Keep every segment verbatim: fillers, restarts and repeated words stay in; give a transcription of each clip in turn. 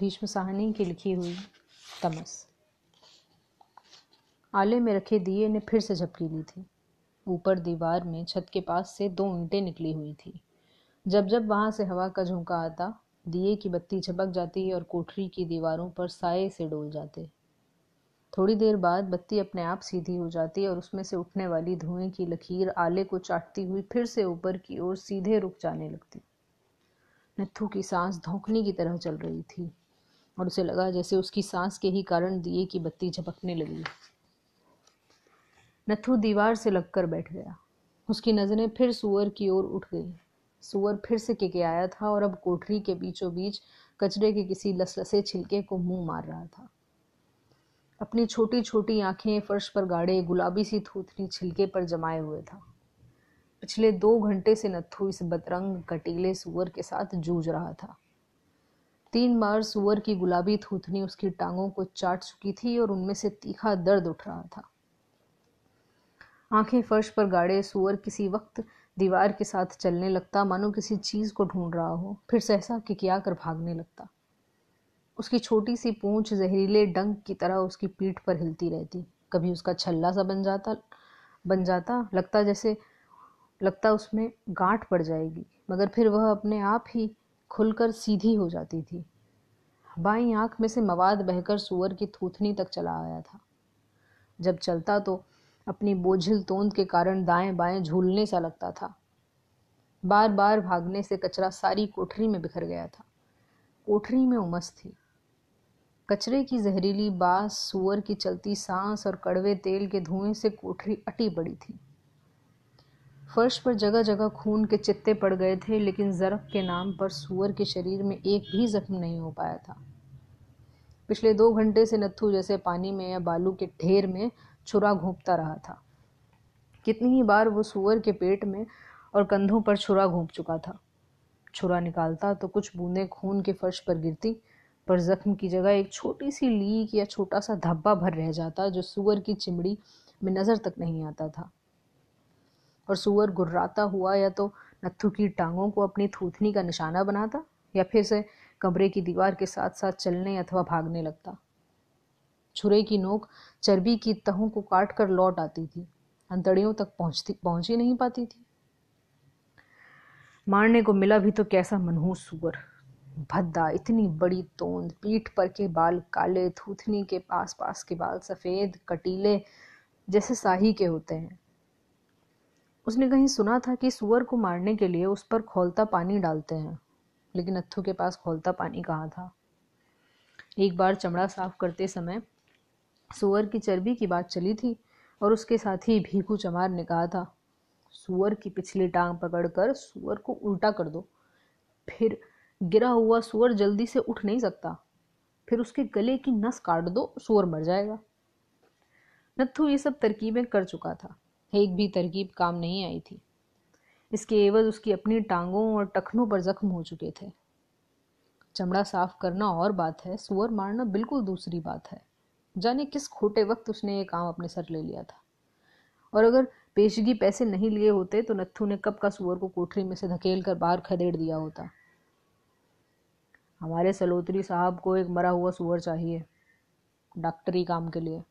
भीष्म सहनी की लिखी हुई तमस। आले में रखे दिए ने फिर से झपकी ली थी। ऊपर दीवार में छत के पास से दो ईंटें निकली हुई थी। जब जब वहां से हवा का झोंका आता, दिए की बत्ती झपक जाती और कोठरी की दीवारों पर साए से डोल जाते। थोड़ी देर बाद बत्ती अपने आप सीधी हो जाती और उसमें से उठने वाली धुएं की लकीर आले को चाटती हुई फिर से ऊपर की ओर सीधे रुक जाने लगती। नत्थू की सांस धौंकने की तरह चल रही थी और उसे लगा जैसे उसकी सांस के ही कारण दिए की बत्ती झपकने लगी। नत्थू दीवार से लगकर बैठ गया। उसकी नजरें फिर सुअर की ओर उठ गई। सुअर फिर से किकियाया था और अब कोठरी के बीचों बीच कचरे के किसी लसलसे छिलके को मुंह मार रहा था। अपनी छोटी छोटी आंखें फर्श पर गाढ़े गुलाबी सी थूथनी छिलके पर जमाए हुए था। पिछले दो घंटे से नत्थू इस बतरंग कटीले सुअर के साथ जूझ रहा था। तीन बार सुअर की गुलाबी थूथनी उसकी टांगों को चाट चुकी थी और उनमें से तीखा दर्द उठ रहा था। आंखें फर्श पर गाड़े सुअर किसी वक्त दीवार के साथ चलने लगता, मानो किसी चीज को ढूंढ रहा हो, फिर सहसा किकिया कर भागने लगता। उसकी छोटी सी पूंछ जहरीले डंक की तरह उसकी पीठ पर हिलती रहती। कभी उसका छल्ला सा बन जाता बन जाता लगता जैसे लगता उसमें गांठ पड़ जाएगी, मगर फिर वह अपने आप ही खुलकर सीधी हो जाती थी। बाईं आंख में से मवाद बहकर सुअर की थूथनी तक चला आया था। जब चलता तो अपनी बोझिल तोंद के कारण दाएं बाएं झूलने सा लगता था। बार बार भागने से कचरा सारी कोठरी में बिखर गया था। कोठरी में उमस थी। कचरे की जहरीली बास, सुअर की चलती सांस और कड़वे तेल के धुएं से कोठरी अटी पड़ी थी। फर्श पर जगह जगह खून के चित्ते पड़ गए थे, लेकिन जरब के नाम पर सुअर के शरीर में एक भी जख्म नहीं हो पाया था। पिछले दो घंटे से नत्थू जैसे पानी में या बालू के ढेर में छुरा घोंपता रहा था। कितनी ही बार वो सुअर के पेट में और कंधों पर छुरा घोंप चुका था। छुरा निकालता तो कुछ बूंदें खून के फर्श पर गिरती, पर जख्म की जगह एक छोटी सी लीक या छोटा सा धब्बा भर रह जाता, जो सुअर की चिमड़ी में नजर तक नहीं आता था। और सुअर गुर्राता हुआ या तो नत्थू की टांगों को अपनी थूथनी का निशाना बनाता या फिर से कमरे की दीवार के साथ साथ चलने अथवा भागने लगता। छुरे की नोक चर्बी की तहों को काट कर लौट आती थी, अंतड़ियों तक पहुंचती पहुंच ही नहीं पाती थी। मारने को मिला भी तो कैसा मनहूस सुअर, भद्दा, इतनी बड़ी तोंद, पीठ पर के बाल काले, थूथनी के पास पास के बाल सफेद, कटीले जैसे साही के होते हैं। उसने कहीं सुना था कि सुअर को मारने के लिए उस पर खौलता पानी डालते हैं, लेकिन नत्थू के पास खौलता पानी कहाँ था। एक बार चमड़ा साफ करते समय सुअर की चर्बी की बात चली थी और उसके साथ ही भीखू चमार ने कहा था, सुअर की पिछली टांग पकड़कर सुअर को उल्टा कर दो, फिर गिरा हुआ सुअर जल्दी से उठ नहीं सकता, फिर उसके गले की नस काट दो, सुअर मर जाएगा। नत्थू ये सब तरकीबें कर चुका था, एक भी तरकीब काम नहीं आई थी। इसके एवज उसकी अपनी टांगों और टखनों पर जख्म हो चुके थे। चमड़ा साफ करना और बात है, सुअर मारना बिल्कुल दूसरी बात है। जाने किस खोटे वक्त उसने ये काम अपने सर ले लिया था, और अगर पेशगी पैसे नहीं लिए होते तो नत्थू ने कब का सुअर को कोठरी में से धकेल कर बाहर खदेड़ दिया होता। हमारे सलोत्री साहब को एक मरा हुआ सुअर चाहिए डॉक्टरी काम के लिए,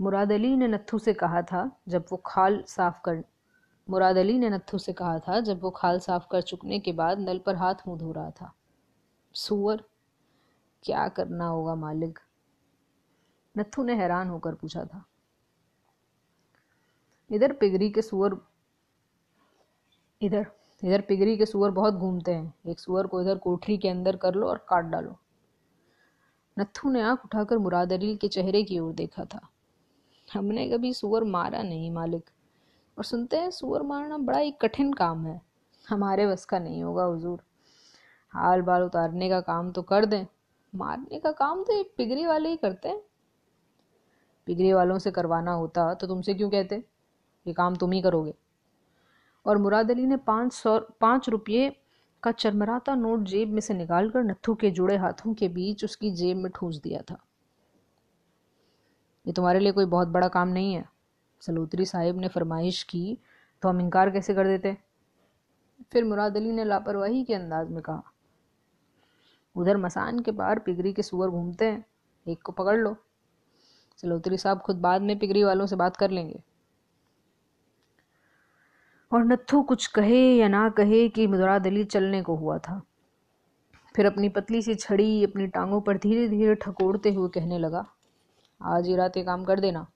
मुराद अली ने नत्थू से कहा था जब वो खाल साफ कर मुराद अली ने नत्थू से कहा था जब वो खाल साफ कर चुकने के बाद नल पर हाथ मुंह धो रहा था। सुअर, क्या करना होगा मालिक? नत्थू ने हैरान होकर पूछा था। इधर पिगरी के सुअर इधर इधर पिगरी के सुअर बहुत घूमते हैं। एक सुअर को इधर कोठरी के अंदर कर लो और काट डालो। नत्थू ने आंख उठाकर मुराद अली के चेहरे की ओर देखा था। हमने कभी सुअर मारा नहीं मालिक, और सुनते हैं सुअर मारना बड़ा ही कठिन काम है। हमारे बस का नहीं होगा हुजूर। हाल बाल उतारने का काम तो कर दें, मारने का काम तो ये पिगरी वाले ही करते हैं। पिगरी वालों से करवाना होता तो तुमसे क्यों कहते? ये काम तुम ही करोगे। और मुराद अली ने पाँच सौ पाँच रुपये का चरमराता नोट जेब में से निकालकर नत्थू के जुड़े हाथों के बीच उसकी जेब में ठूंस दिया था। ये तुम्हारे लिए कोई बहुत बड़ा काम नहीं है। सलोत्री साहिब ने फरमाइश की तो हम इनकार कैसे कर देते? फिर मुराद अली ने लापरवाही के अंदाज में कहा। उधर मसान के बाहर पिगरी के सुअर घूमते हैं, एक को पकड़ लो। सलोत्री साहब खुद बाद में पिगरी वालों से बात कर लेंगे। और नत्थू कुछ कहे या ना कहे कि मुराद अली चलने को हुआ था। फिर अपनी पतली सी छड़ी अपनी टांगों पर धीरे धीरे ठकोरते हुए कहने लगा, आज ही रात ये काम कर देना,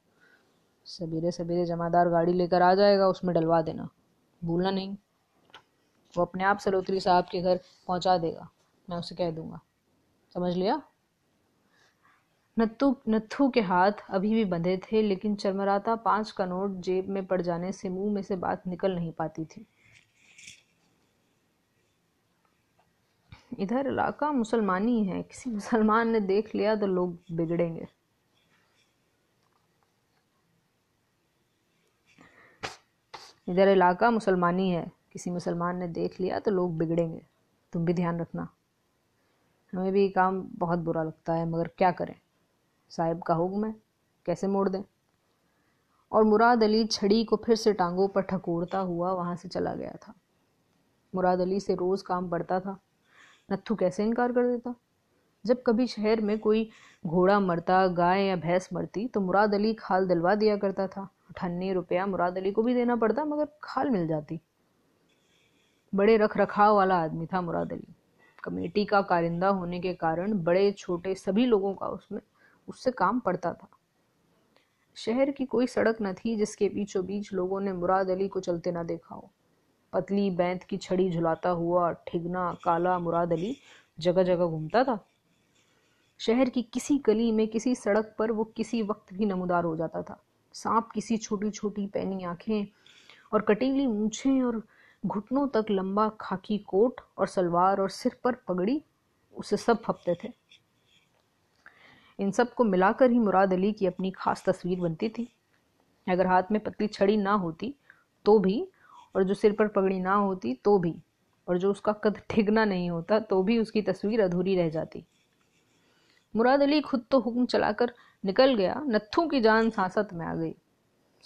सवेरे सवेरे जमादार गाड़ी लेकर आ जाएगा, उसमें डलवा देना, भूलना नहीं, वो अपने आप सलोत्री साहब के घर पहुंचा देगा, मैं उसे कह दूंगा, समझ लिया। नत्थू नत्थू के हाथ अभी भी बंधे थे, लेकिन चरमराता पांच का नोट जेब में पड़ जाने से मुंह में से बात निकल नहीं पाती थी। इधर इलाका मुसलमानी है, किसी मुसलमान ने देख लिया तो लोग बिगड़ेंगे। इधर इलाका मुसलमानी है किसी मुसलमान ने देख लिया तो लोग बिगड़ेंगे, तुम भी ध्यान रखना। हमें भी काम बहुत बुरा लगता है, मगर क्या करें, साहिब का हुक्म है, कैसे मोड़ दें। और मुराद अली छड़ी को फिर से टांगों पर ठकोरता हुआ वहाँ से चला गया था। मुराद अली से रोज़ काम बढ़ता था, नत्थू कैसे इनकार कर देता। जब कभी शहर में कोई घोड़ा मरता, गाय या भैंस मरती, तो मुराद अली खाल दिलवा दिया करता था। अठानवे रुपया मुराद अली को भी देना पड़ता, मगर खाल मिल जाती। बड़े रख रखाव वाला आदमी था मुराद अली। कमेटी का कारिंदा होने के कारण बड़े छोटे सभी लोगों का उसमें उससे काम पड़ता था। शहर की कोई सड़क न थी जिसके बीचों बीच लोगों ने मुराद अली को चलते ना देखा हो। पतली बैंत की छड़ी झुलाता हुआ ठिगना काला मुराद अली जगह जगह घूमता था। शहर की किसी गली में, किसी सड़क पर वो किसी वक्त भी नमूदार हो जाता था। सांप किसी छोटी छोटी पैनी आँखें और कटीली मूँछें और घुटनों तक लंबा खाकी कोट और सलवार और सिर पर पगड़ी, उसे सब फपते थे। इन सब को मिलाकर ही मुराद अली की अपनी खास तस्वीर बनती थी। अगर हाथ में पतली छड़ी ना होती तो भी, और जो सिर पर पगड़ी ना होती तो भी, और जो उसका कद ठिगना नहीं होता तो भी, उसकी तस्वीर अधूरी रह जाती। मुराद अली खुद तो हुक्म चलाकर निकल गया, नत्थू की जान सांसत में आ गई।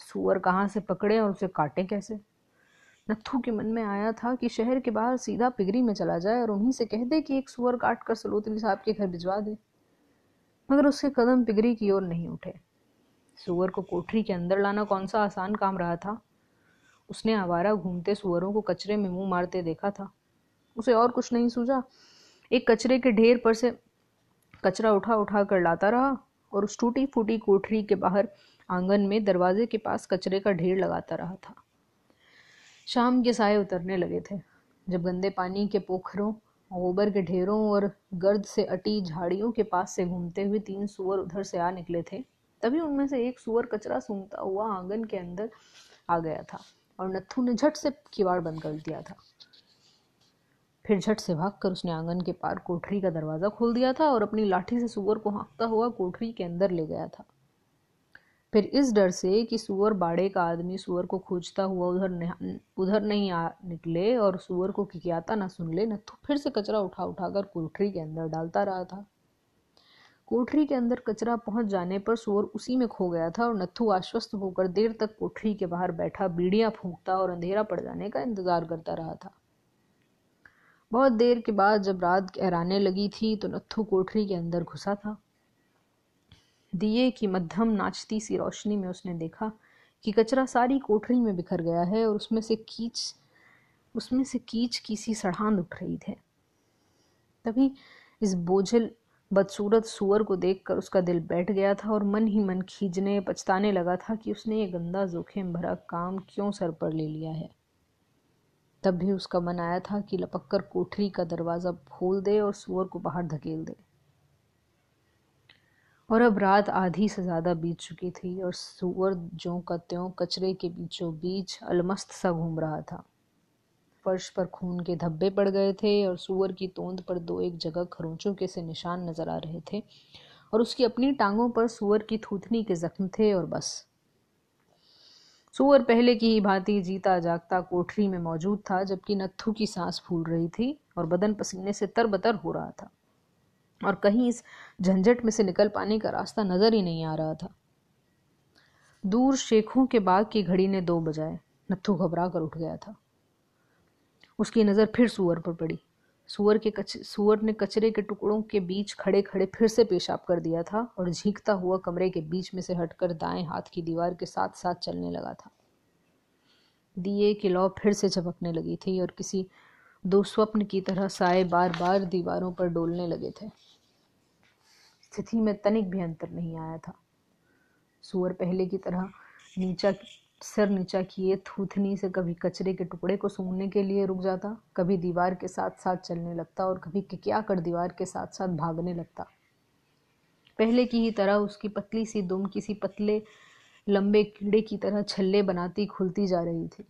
सूअर कहाँ से पकड़े और उसे काटे कैसे। नत्थू के मन में आया था कि शहर के बाहर सीधा पिगरी में चला जाए और उन्हीं से कह दे कि एक सुअर काट कर सलोत्री साहब के घर भिजवा दे, मगर उसके कदम पिगरी की ओर नहीं उठे। सुअर को कोठरी के अंदर लाना कौन सा आसान काम रहा था। उसने आवारा घूमते सुअरों को कचरे में मुंह मारते देखा था। उसे और कुछ नहीं सूझा। एक कचरे के ढेर पर से कचरा उठा उठा कर लाता रहा और उस टूटी फूटी कोठरी के बाहर आंगन में दरवाजे के पास कचरे का ढेर लगाता रहा था। शाम के साये उतरने लगे थे, जब गंदे पानी के पोखरों, गोबर के ढेरों और गर्द से अटी झाड़ियों के पास से घूमते हुए तीन सुअर उधर से आ निकले थे। तभी उनमें से एक सुअर कचरा सूंघता हुआ आंगन के अंदर आ गया था और नत्थू ने झट से किवाड़ बंद कर दिया था। फिर झट से भागकर उसने आंगन के पार कोठरी का दरवाज़ा खोल दिया था और अपनी लाठी से सुअर को हाँकता हुआ कोठरी के अंदर ले गया था। फिर इस डर से कि सुअर बाड़े का आदमी सुअर को खोजता हुआ उधर नहीं उधर नहीं आ निकले और सुअर को किकियाता ना सुन ले, नत्थू फिर से कचरा उठा उठाकर कोठरी के अंदर डालता रहा था। कोठरी के अंदर कचरा पहुंच जाने पर सुअर उसी में खो गया था और नत्थू आश्वस्त होकर देर तक कोठरी के बाहर बैठा बीड़ियाँ फूंकता और अंधेरा पड़ जाने का इंतजार करता रहा था। बहुत देर के बाद जब रात गहराने लगी थी तो नत्थू कोठरी के अंदर घुसा था। दिए की मध्यम नाचती सी रोशनी में उसने देखा कि कचरा सारी कोठरी में बिखर गया है और उसमें से कीच उसमें से कीच की सी सड़ान उठ रही थी। तभी इस बोझल बदसूरत सुअर को देखकर उसका दिल बैठ गया था और मन ही मन खींचने पछताने लगा था कि उसने ये गंदा जोखिम भरा काम क्यों सर पर ले लिया है। तब भी उसका मन आया था कि लपककर कोठरी का दरवाज़ा खोल दे और सुअर को बाहर धकेल दे। और अब रात आधी से ज़्यादा बीत चुकी थी और सुअर ज्यों का त्यों कचरे के बीचों बीच अलमस्त सा घूम रहा था। फर्श पर खून के धब्बे पड़ गए थे और सुअर की तोंद पर दो एक जगह खरोंचों के से निशान नजर आ रहे थे और उसकी अपनी टांगों पर सुअर की थूथनी के जख्म थे। और बस सुअर पहले की ही भांति जीता जागता कोठरी में मौजूद था, जबकि नत्थू की सांस फूल रही थी और बदन पसीने से तरबतर हो रहा था और कहीं इस झंझट में से निकल पाने का रास्ता नजर ही नहीं आ रहा था। दूर शेखों के बाग की घड़ी ने दो बजाए। नत्थू घबरा कर उठ गया था। उसकी नज़र फिर सुअर पर पड़ी। सुअर के कच सुअर ने कचरे के टुकड़ों के बीच खड़े खड़े फिर से पेशाब कर दिया था और झींकता हुआ कमरे के बीच में से हटकर दाएं हाथ की दीवार के साथ साथ चलने लगा था। दिए की लौ फिर से झपकने लगी थी और किसी दो स्वप्न की तरह साए बार बार दीवारों पर डोलने लगे थे। स्थिति में तनिक भी अंतर नहीं आया था। सुअर पहले की तरह नीचा सर नीचा किए थूथनी से कभी कचरे के टुकड़े को सूंघने के लिए रुक जाता, कभी दीवार के साथ साथ चलने लगता और कभी किकिया कर दीवार के साथ साथ भागने लगता। पहले की ही तरह उसकी पतली सी दुम किसी पतले लंबे कीड़े की तरह छल्ले बनाती खुलती जा रही थी।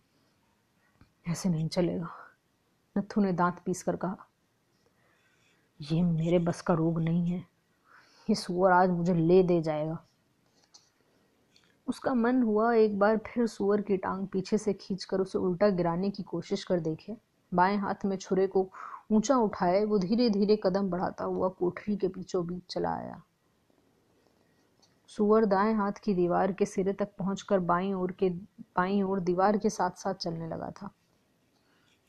ऐसे नहीं चलेगा, नत्थू ने दांत पीस कर कहा। ये मेरे बस का रोग नहीं है, ये सुअर आज मुझे ले दे जाएगा। उसका मन हुआ एक बार फिर सुअर की टांग पीछे से खींचकर उसे उल्टा गिराने की कोशिश कर देखे। बाएं हाथ में छुरे को ऊंचा उठाए वो धीरे धीरे कदम बढ़ाता हुआ कोठरी के बीचों बीच चला आया। सुअर दाएं हाथ की दीवार के सिरे तक पहुंचकर बाईं ओर के बाईं ओर दीवार के साथ साथ चलने लगा था।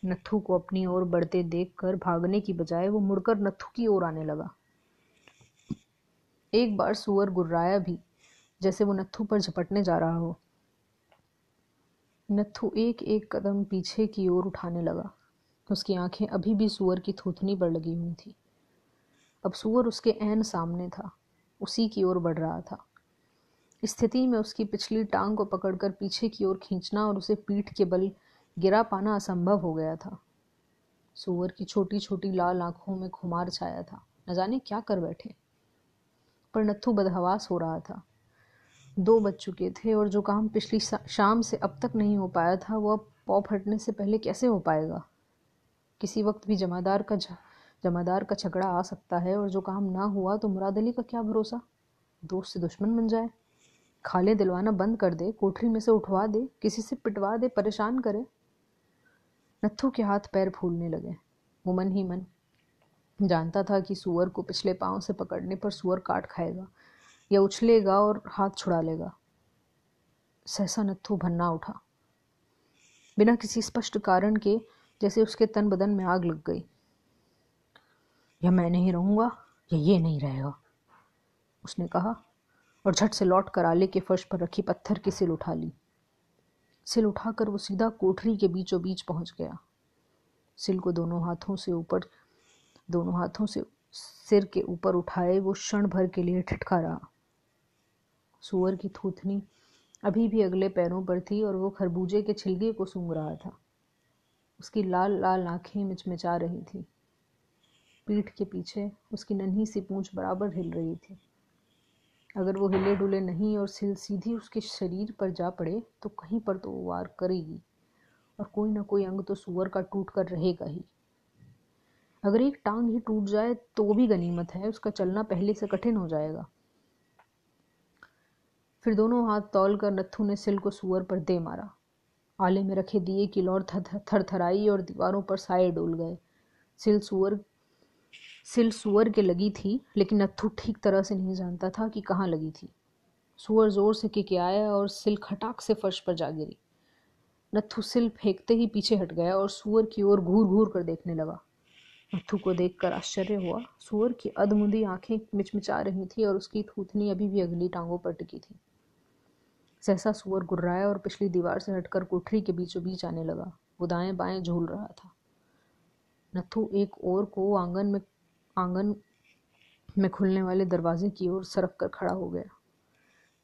नत्थू को अपनी ओर बढ़ते देखकर भागने की बजाय वो मुड़कर नत्थू की ओर आने लगा। एक बार सुअर गुर्राया भी, जैसे वो नत्थू पर झपटने जा रहा हो। नत्थू एक एक कदम पीछे की ओर उठाने लगा। उसकी आंखें अभी भी सुअर की थूथनी पर लगी हुई थी। अब सुअर उसके ऐन सामने था, उसी की ओर बढ़ रहा था। इस स्थिति में उसकी पिछली टांग को पकड़कर पीछे की ओर खींचना और उसे पीठ के बल गिरा पाना असंभव हो गया था। सुअर की छोटी छोटी लाल आंखों में खुमार छाया था, न जाने क्या कर बैठे। पर नत्थू बदहवास हो रहा था। दो बज चुके थे और जो काम पिछली शाम से अब तक नहीं हो पाया था वह पौ फटने से पहले कैसे हो पाएगा। किसी वक्त भी जमादार का जमादार का झगड़ा आ सकता है और जो काम ना हुआ तो मुराद अली का क्या भरोसा, दोस्त से दुश्मन बन जाए, खाले दिलवाना बंद कर दे, कोठरी में से उठवा दे, किसी से पिटवा दे, परेशान करे। नत्थू के हाथ पैर फूलने लगे। वो मन ही मन जानता था कि सुअर को पिछले पाँव से पकड़ने पर सुअर काट खाएगा या उछलेगा और हाथ छुड़ा लेगा। सहसा नत्थू भन्ना उठा, बिना किसी स्पष्ट कारण के, जैसे उसके तन बदन में आग लग गई। या मैं नहीं रहूँगा या ये नहीं रहेगा, उसने कहा और झट से लौट कर आले के फर्श पर रखी पत्थर की सिल उठा ली। सिल उठाकर वो सीधा कोठरी के बीचों बीच पहुंच गया। सिल को दोनों हाथों से ऊपर दोनों हाथों से सिर के ऊपर उठाए वो क्षण भर के लिए ठिठका रहा। सुअर की थूथनी अभी भी अगले पैरों पर थी और वो खरबूजे के छिलके को सूंघ रहा था। उसकी लाल लाल आंखें मिचमिचा रही थी। पीठ के पीछे उसकी नन्ही सी पूंछ बराबर हिल रही थी। अगर वो हिले डुले नहीं और सिल सीधी उसके शरीर पर जा पड़े तो कहीं पर तो वो वार करेगी और कोई ना कोई अंग तो सुअर का टूट कर रहेगा ही। अगर एक टांग ही टूट जाए तो वो भी गनीमत है, उसका चलना पहले से कठिन हो जाएगा। फिर दोनों हाथ तौल कर नत्थू ने सिल को सुअर पर दे मारा। आले में रखे दिए की लौ थरथराई और दीवारों पर साए डोल गए। सिल सुअर सिल सुअर के लगी थी, लेकिन नत्थू ठीक तरह से नहीं जानता था कि कहाँ लगी थी। सुअर जोर से किकियाया और सिल खटाक से फर्श पर जा गिरी। नत्थू सिल फेंकते ही पीछे हट गया और सुअर की ओर घूर घूर कर देखने लगा। नत्थू को देखकर आश्चर्य हुआ। सुअर की अधमुंदी आंखें मिचमिचा रही थी और उसकी थूथनी अभी भी अगली टांगों पर टिकी थी। सहसा सुअर गुर्राया और पिछली दीवार से हटकर कोठरी के बीचों बीच आने लगा। वो दाएं बाएं झूल रहा था। नत्थू एक ओर को आंगन में आंगन में खुलने वाले दरवाजे की ओर सरक कर खड़ा हो गया।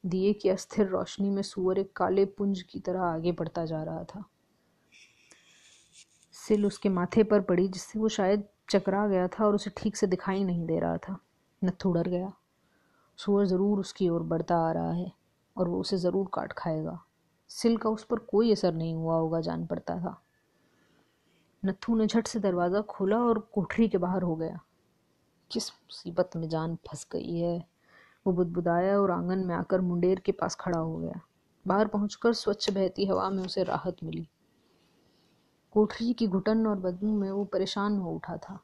दिए की अस्थिर रोशनी में सुअर एक काले पुंज की तरह आगे बढ़ता जा रहा था। सिल उसके माथे पर पड़ी, जिससे वो शायद चकरा गया था और उसे ठीक से दिखाई नहीं दे रहा था। नत्थू डर गया। सुअर ज़रूर उसकी ओर बढ़ता आ रहा है और वो उसे ज़रूर काट खाएगा। सिल का उस पर कोई असर नहीं हुआ होगा, जान पड़ता था। नत्थू ने झट से दरवाज़ा खोला और कोठरी के बाहर हो गया। किस मुसीबत में जान फंस गई है, वो बुदबुदाया और आंगन में आकर मुंडेर के पास खड़ा हो गया। बाहर पहुंचकर स्वच्छ बहती हवा में उसे राहत मिली। कोठरी की घुटन और बदबू में वो परेशान हो उठा था।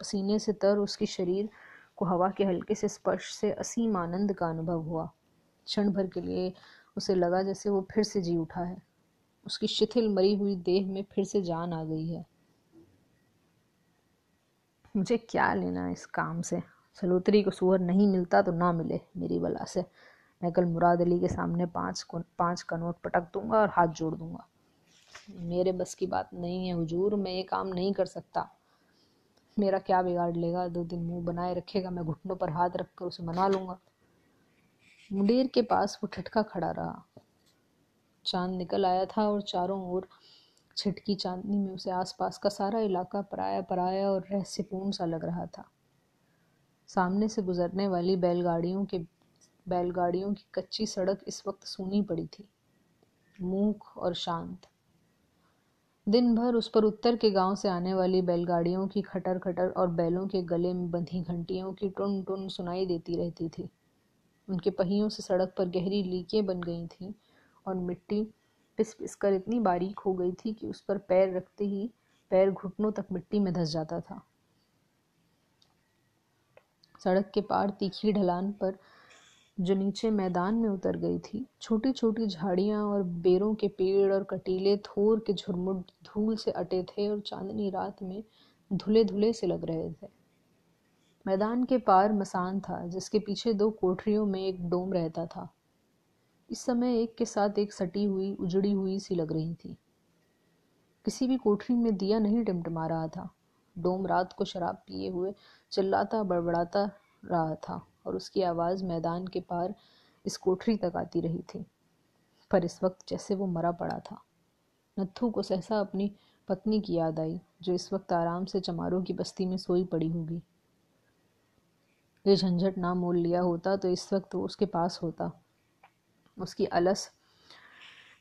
पसीने से तर उसके शरीर को हवा के हल्के से स्पर्श से असीम आनंद का अनुभव हुआ। क्षण भर के लिए उसे लगा जैसे वो फिर से जी उठा है। उसकी शिथिल मरी हुई देह में फिर से जान आ गई है। मुझे क्या लेना इस काम से। सलोत्री को सूअर नहीं मिलता तो ना मिले मेरी बला से। मैं कल मुराद अली के सामने पाँच पाँच का नोट पटक दूंगा और हाथ जोड़ दूंगा। मेरे बस की बात नहीं है हुजूर, मैं ये काम नहीं कर सकता। मेरा क्या बिगाड़ लेगा, दो दिन मुंह बनाए रखेगा, मैं घुटनों पर हाथ रखकर उसे मना लूंगा। मुंडेर के पास वो ठिठका खड़ा रहा। चांद निकल आया था और चारों ओर छिटकी चांदनी में उसे आसपास का सारा इलाका पराया पराया और रहस्यपूर्ण सा लग रहा था। सामने से गुजरने वाली बैलगाड़ियों के बैलगाड़ियों की कच्ची सड़क इस वक्त सूनी पड़ी थी, मूक और शांत। दिन भर उस पर उत्तर के गांव से आने वाली बैलगाड़ियों की खटर खटर और बैलों के गले में बंधी घंटियों की टुन टुन सुनाई देती रहती थी। उनके पहियों से सड़क पर गहरी लीकें बन गई थीं और मिट्टी पिस पिस कर इतनी बारीक हो गई थी कि उस पर पैर रखते ही पैर घुटनों तक मिट्टी में धंस जाता था। सड़क के पार तीखी ढलान पर जो नीचे मैदान में उतर गई थी, छोटी छोटी झाड़ियां और बेरों के पेड़ और कटीले थोर के झुरमुट धूल से अटे थे और चांदनी रात में धुले धुले से लग रहे थे। मैदान के पार मसान था जिसके पीछे दो कोठरियों में एक डोम रहता था। इस समय एक के साथ एक सटी हुई उजड़ी हुई सी लग रही थी। किसी भी कोठरी में दिया नहीं टिमटिमा रहा था। डोम रात को शराब पिए हुए चिल्लाता बड़बड़ाता रहा था और उसकी आवाज़ मैदान के पार इस कोठरी तक आती रही थी, पर इस वक्त जैसे वो मरा पड़ा था। नत्थू को सहसा अपनी पत्नी की याद आई जो इस वक्त आराम से चमारों की बस्ती में सोई पड़ी होगी। ये झंझट ना मोल लिया होता तो इस वक्त वो उसके पास होता। उसकी अलस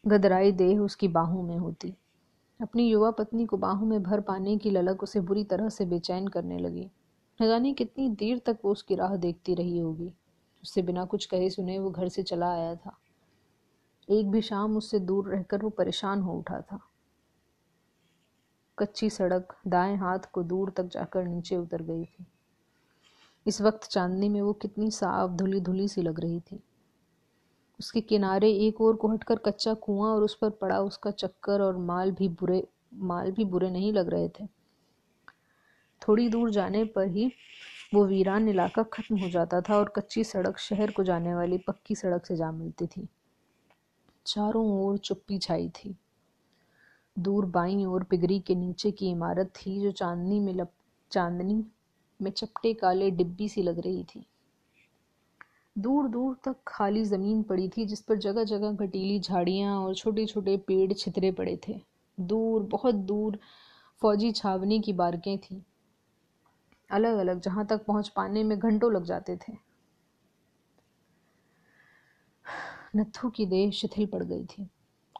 गदराई देह उसकी बाहों में होती। अपनी युवा पत्नी को बाहों में भर पाने की ललक उसे बुरी तरह से बेचैन करने लगी। न जाने कितनी देर तक वो उसकी राह देखती रही होगी। उससे बिना कुछ कहे सुने वो घर से चला आया था। एक भी शाम उससे दूर रहकर वो परेशान हो उठा था। कच्ची सड़क दाएं हाथ को दूर तक जाकर नीचे उतर गई थी। इस वक्त चांदनी में वो कितनी साफ धुली धुली सी लग रही थी। उसके किनारे एक ओर को हटकर कच्चा कुआं और उस पर पड़ा उसका चक्कर और माल भी बुरे माल भी बुरे नहीं लग रहे थे। थोड़ी दूर जाने पर ही वो वीरान इलाका खत्म हो जाता था और कच्ची सड़क शहर को जाने वाली पक्की सड़क से जा मिलती थी। चारों ओर चुप्पी छाई थी। दूर बाईं ओर पिगरी के नीचे की इमारत थी जो चांदनी में लप चांदनी में चपटे काले डिब्बी सी लग रही थी। दूर दूर तक खाली जमीन पड़ी थी जिस पर जगह जगह घटीली झाड़ियां और छोटे छोटे पेड़ छितरे पड़े थे। दूर, बहुत दूर फौजी छावनी की बारकें थीं, अलग अलग, जहां तक पहुंच पाने में घंटों लग जाते थे। नत्थू की देह शिथिल पड़ गई थी।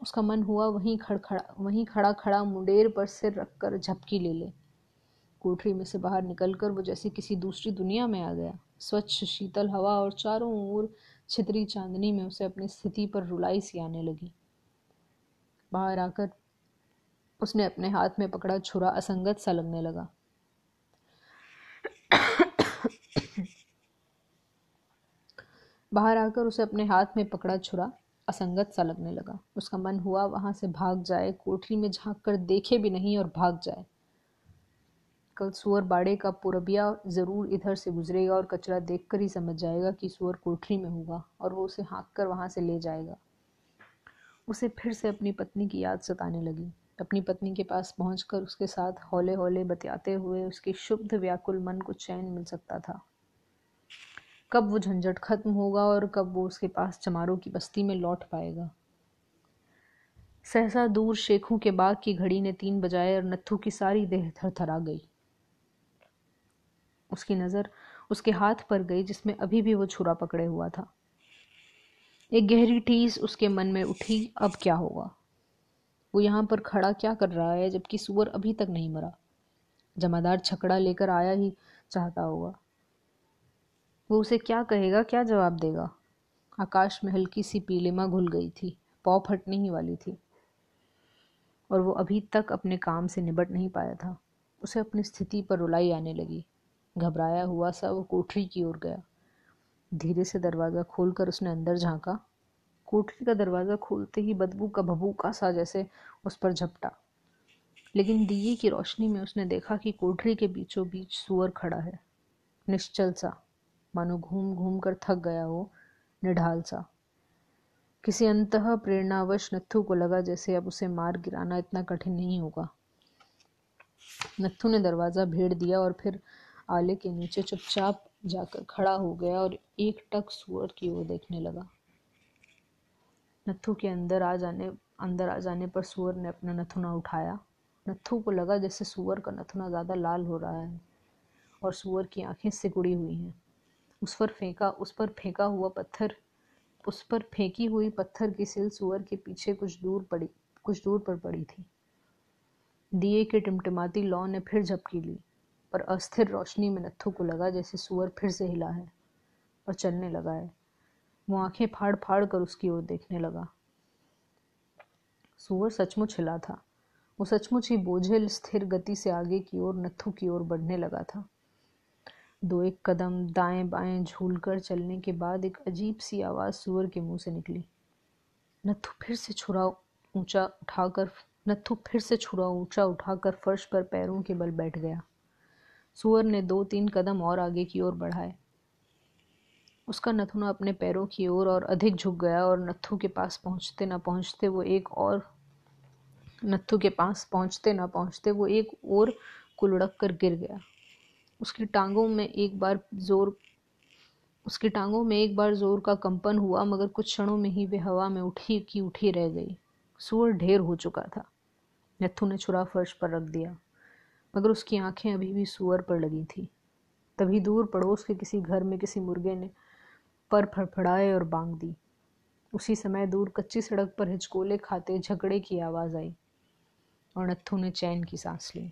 उसका मन हुआ वहीं खड़खड़ा वहीं खड़ा खड़ा मुंडेर पर सिर रखकर झपकी ले ले। कोठरी में से बाहर निकलकर वो जैसे किसी दूसरी दुनिया में आ गया। स्वच्छ शीतल हवा और चारों ओर छितरी चांदनी में उसे अपनी स्थिति पर रुलाई सी आने लगी। बाहर आकर उसने अपने हाथ में पकड़ा छुरा असंगत सा लगने लगा। बाहर आकर उसे अपने हाथ में पकड़ा छुरा असंगत सा लगने लगा। उसका मन हुआ वहां से भाग जाए, कोठरी में झांक कर देखे भी नहीं और भाग जाए। कल सुअर बाड़े का पुरबिया जरूर इधर से गुजरेगा और कचरा देखकर ही समझ जाएगा कि सुअर कोठरी में होगा और वो उसे हाँक कर वहां से ले जाएगा। उसे फिर से अपनी पत्नी की याद सताने लगी। अपनी पत्नी के पास पहुंचकर उसके साथ हौले हौले बतियाते हुए उसके शुद्ध व्याकुल मन को चैन मिल सकता था। कब वो झंझट खत्म होगा और कब वो उसके पास चमारों की बस्ती में लौट पाएगा। सहसा दूर शेखों के बाग की घड़ी ने तीन बजाए और नत्थू की सारी देह थरथरा गई। उसकी नजर उसके हाथ पर गई जिसमें अभी भी वो छुरा पकड़े हुआ था। एक गहरी टीस उसके मन में उठी, अब क्या होगा। वो यहाँ पर खड़ा क्या कर रहा है जबकि सुअर अभी तक नहीं मरा। जमादार छकड़ा लेकर आया ही चाहता होगा। वो उसे क्या कहेगा, क्या जवाब देगा। आकाश में हल्की सी पीलिमा घुल गई थी, पौ फटने ही वाली थी और वो अभी तक अपने काम से निबट नहीं पाया था। उसे अपनी स्थिति पर रुलाई आने लगी। घबराया हुआ सा वो कोठरी की ओर गया। धीरे से दरवाज़ा खोलकर उसने अंदर झांका। कोठरी का दरवाज़ा खोलते ही बदबू का भभूका सा जैसे उस पर झपटा। लेकिन दिए की रोशनी में उसने देखा कि कोठरी के बीचों बीच सुअर खड़ा है, निश्चल सा, मानो घूम घूम कर थक गया हो, निढाल सा। किसी अंतः प्रेरणावश नत्थू को लगा जैसे अब उसे मार गिराना इतना कठिन नहीं होगा। नत्थू ने दरवाजा भेड़ दिया और फिर आले के नीचे चुपचाप जाकर खड़ा हो गया और एक टक सुअर की ओर देखने लगा। नत्थू के अंदर आ जाने अंदर आ जाने पर सुअर ने अपना नथुना उठाया। नत्थू को लगा जैसे सुअर का नथुना ज़्यादा लाल हो रहा है और सुअर की आंखें सिकुड़ी हुई हैं। उस पर फेंका उस पर फेंका हुआ पत्थर उस पर फेंकी हुई पत्थर की सिल सुअर के पीछे कुछ दूर पड़ी कुछ दूर पर पड़ी थी। दिए की टिमटिमाती लौ ने फिर झपकी ली, पर अस्थिर रोशनी में नत्थू को लगा जैसे सुअर फिर से हिला है और चलने लगा है। वो आंखें फाड़ फाड़ कर उसकी ओर देखने लगा। सुअर सचमुच हिला था। वो सचमुच ही बोझिल स्थिर गति से आगे की ओर नत्थू की ओर बढ़ने लगा था। दो एक कदम दाएं बाएं झूलकर चलने के बाद एक अजीब सी आवाज़ सुअर के मुंह से निकली। नत्थू फिर से छुरा ऊंचा उठाकर नत्थू फिर से छुरा ऊंचा उठाकर फर्श पर पैरों के बल बैठ गया। सुअर ने दो तीन कदम और आगे की ओर बढ़ाए। उसका नथुना अपने पैरों की ओर और अधिक झुक गया और नत्थू के पास पहुंचते ना पहुंचते वो एक और नत्थू के पास पहुंचते ना पहुंचते वो एक और कुलुढ़क कर गिर गया। उसकी टांगों में एक बार जोर उसकी टांगों में एक बार जोर का कंपन हुआ, मगर कुछ क्षणों में ही वे हवा में उठी की उठी रह गई। सुअर ढेर हो चुका था। नत्थू ने छुरा फर्श पर रख दिया, मगर उसकी आंखें अभी भी सुअर पर लगी थी। तभी दूर पड़ोस के किसी घर में किसी मुर्गे ने पर फड़फड़ाए और बांग दी। उसी समय दूर कच्ची सड़क पर हिचकोले खाते झगड़े की आवाज़ आई और नत्थू ने चैन की सांस ली।